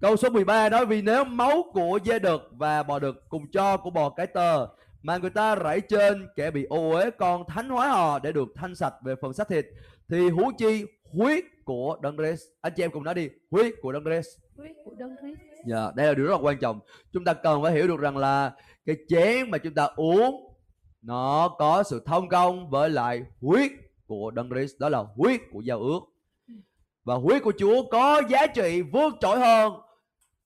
Câu số 13 nói, vì nếu máu của dê đực và bò đực cùng cho của bò cái tơ mà người ta rải trên kẻ bị ô uế còn thánh hóa họ để được thanh sạch về phần xác thịt, thì huống chi huyết của Đấng Christ. Anh chị em cùng nói đi, huyết của Đấng Christ. Huyết của Đấng Christ. Dạ, đây là điều rất là quan trọng. Chúng ta cần phải hiểu được rằng là cái chén mà chúng ta uống nó có sự thông công với lại huyết của Đấng Christ, đó là huyết của giao ước. Và huyết của Chúa có giá trị vượt trội hơn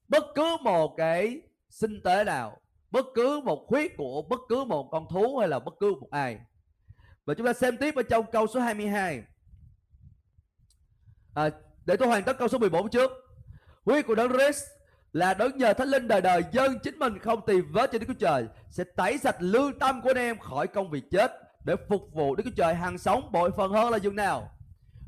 bất cứ một cái sinh tế nào, bất cứ một huyết của bất cứ một con thú hay là bất cứ một ai. Và chúng ta xem tiếp ở trong câu số 22. Để tôi hoàn tất câu số 14 trước. Huyết của Đấng Christ là đấng nhờ Thánh Linh đời đời dâng chính mình không tì vết cho Đức Chúa Trời, sẽ tẩy sạch lương tâm của anh em khỏi công việc chết để phục vụ Đức Chúa Trời hàng sống bội phần hơn là dường nào.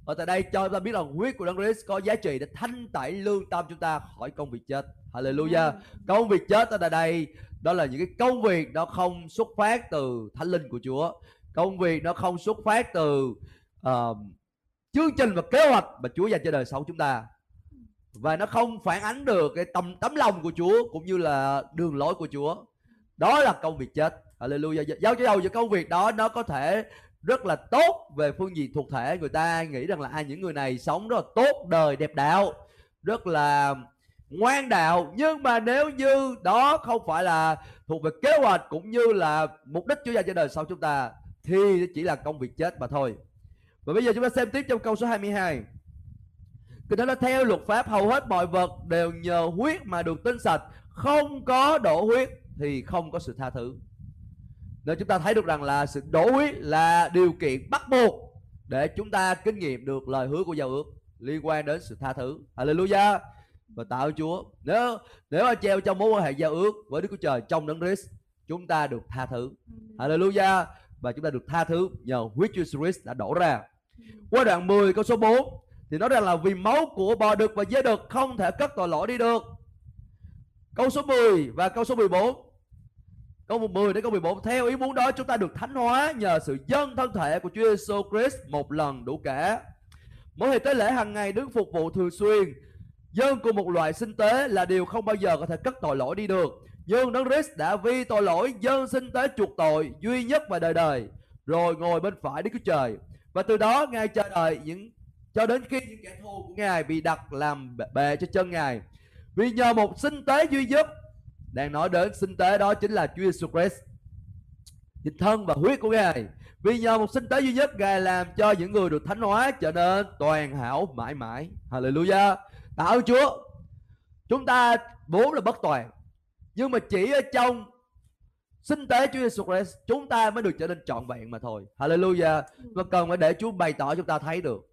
Ở tại đây cho chúng ta biết là huyết của Đấng Christ có giá trị để thanh tẩy lương tâm chúng ta khỏi công việc chết. Hallelujah. Công việc chết ở tại đây đó là những cái công việc nó không xuất phát từ Thánh Linh của Chúa, công việc nó không xuất phát từ chương trình và kế hoạch mà Chúa dành cho đời sống chúng ta, và nó không phản ánh được cái tấm lòng của Chúa cũng như là đường lối của Chúa. Đó là công việc chết. Hallelujah. Giao cho đầu về công việc đó, nó có thể rất là tốt về phương diện thuộc thể. Người ta nghĩ rằng là những người này sống rất là tốt đời, đẹp đạo, rất là ngoan đạo. Nhưng mà nếu như đó không phải là thuộc về kế hoạch cũng như là mục đích Chúa dành cho đời sau chúng ta, thì chỉ là công việc chết mà thôi. Và bây giờ chúng ta xem tiếp trong câu số 22. Kinh Thánh nói, theo luật pháp hầu hết mọi vật đều nhờ huyết mà được tinh sạch, không có đổ huyết thì không có sự tha thứ. Nên chúng ta thấy được rằng là sự đổi là điều kiện bắt buộc để chúng ta kinh nghiệm được lời hứa của giao ước liên quan đến sự tha thứ. Hallelujah. Và tạo Chúa, nếu mà treo trong mối quan hệ giao ước với Đức Chúa Trời trong Đấng Christ, chúng ta được tha thứ. Hallelujah. Và chúng ta được tha thứ nhờ huyết Chúa Jesus Christ đã đổ ra. Qua đoạn 10 câu số 4 thì nói rằng là vì máu của bò đực và dê đực không thể cất tội lỗi đi được. Câu số 10 và câu số 14, câu 10 đến câu 14, theo ý muốn đó chúng ta được thánh hóa nhờ sự dâng thân thể của Chúa Giêsu Christ một lần đủ cả. Mỗi ngày tế lễ hàng ngày, đứng phục vụ thường xuyên, dâng của một loại sinh tế là điều không bao giờ có thể cất tội lỗi đi được. Nhưng Đấng Christ đã vì tội lỗi dâng sinh tế chuộc tội duy nhất và đời đời, rồi ngồi bên phải Đức Chúa Trời. Và từ đó Ngài chờ đợi cho đến khi những kẻ thù của Ngài bị đặt làm bệ cho chân Ngài. Vì nhờ một sinh tế duy nhất, đang nói đến sinh tế đó chính là Chúa Jesus Christ, thịt thân và huyết của Ngài. Vì nhờ một sinh tế duy nhất, Ngài làm cho những người được thánh hóa trở nên toàn hảo mãi mãi. Hallelujah. Tạo Chúa, chúng ta vốn là bất toàn, nhưng mà chỉ ở trong sinh tế Chúa Jesus Christ chúng ta mới được trở nên trọn vẹn mà thôi. Hallelujah. Và cần phải để Chúa bày tỏ chúng ta thấy được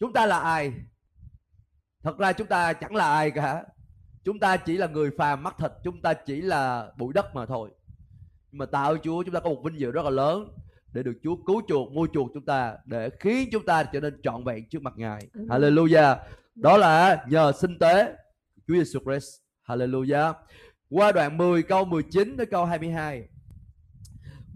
chúng ta là ai. Thật ra chúng ta chẳng là ai cả. Chúng ta chỉ là người phàm mắc thịt, chúng ta chỉ là bụi đất mà thôi. Nhưng mà tạo Chúa, chúng ta có một vinh dự rất là lớn để được Chúa cứu chuộc, mua chuộc chúng ta, để khiến chúng ta trở nên trọn vẹn trước mặt Ngài. Hallelujah. Đó là nhờ sinh tế Chúa Jesus Christ. Hallelujah. Qua đoạn 10 câu 19 tới câu 22.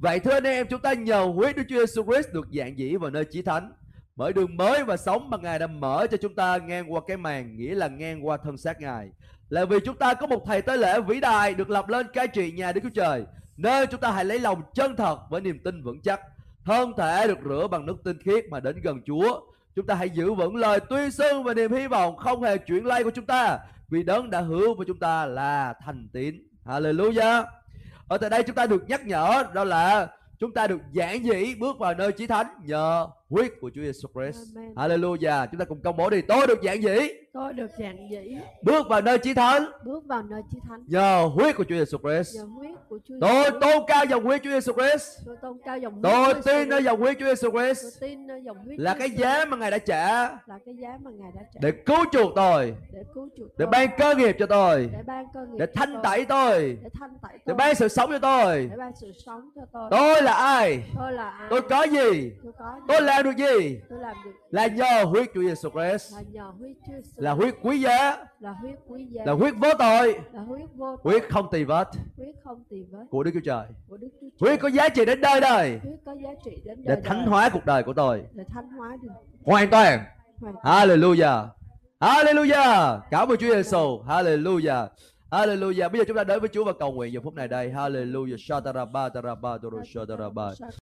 Vậy thưa anh em, chúng ta nhờ huyết Đức Chúa Jesus Christ được dạng dĩ vào nơi chí thánh, bởi đường mới và sống mà Ngài đã mở cho chúng ta ngang qua cái màn, nghĩa là ngang qua thân xác Ngài. Là vì chúng ta có một thầy tế lễ vĩ đại được lập lên cai trị nhà Đức Chúa Trời, nên chúng ta hãy lấy lòng chân thật với niềm tin vững chắc, thân thể được rửa bằng nước tinh khiết mà đến gần Chúa. Chúng ta hãy giữ vững lời tuyên xưng và niềm hy vọng không hề chuyển lay của chúng ta, vì Đấng đã hứa với chúng ta là thành tín. Hallelujah. Ở tại đây chúng ta được nhắc nhở đó là chúng ta được giản dị bước vào nơi chí thánh nhờ huyết của Chúa Jesus Christ. Hallelujah. Chúng ta cùng công bố đi. Tôi được giản dị. Tôi được giản dị. Bước vào nơi chí thánh. Bước vào nơi chí thánh. Nhờ huyết của Chúa Jesus Christ. Nhờ huyết của Chúa. Tôi tôn cao dòng huyết Chúa Jesus Christ. Tôi tôn cao dòng huyết. Tôi tin nơi dòng huyết Chúa Jesus Christ. Tôi tin nơi dòng huyết. Là cái giá mà Ngài đã trả. Là cái giá mà Ngài đã trả. Để cứu chuộc tôi. Để cứu chuộc tôi. Để ban cơ nghiệp cho tôi. Để ban cơ nghiệp. Để thanh tẩy tôi. Để thanh tẩy tôi. Để ban sự sống cho tôi. Để ban sự sống cho tôi. Tôi là ai? Tôi là ai? Tôi có gì? Tôi làm được gì? Tôi làm được. Là nhờ huyết Chúa Jesus Christ. Là nhờ huyết Chúa Jesus. Là huyết quý giá. Là huyết quý giá. Là huyết vô tội. Là huyết vô tội. Huyết không tì vết. Huyết không tì vết. Của Đức Chúa Trời. Của Đức Chúa Trời. Huyết có giá trị đến đời đời. Huyết có giá trị đến đời. Để thánh hóa cuộc đời của tôi. Để thánh hóa được. Hoàn toàn. Hallelujah. Hallelujah. Cảm ơn Chúa Giêsu. Hallelujah. Hallelujah. Bây giờ chúng ta đến với Chúa và cầu nguyện giờ phút này đây. Hallelujah.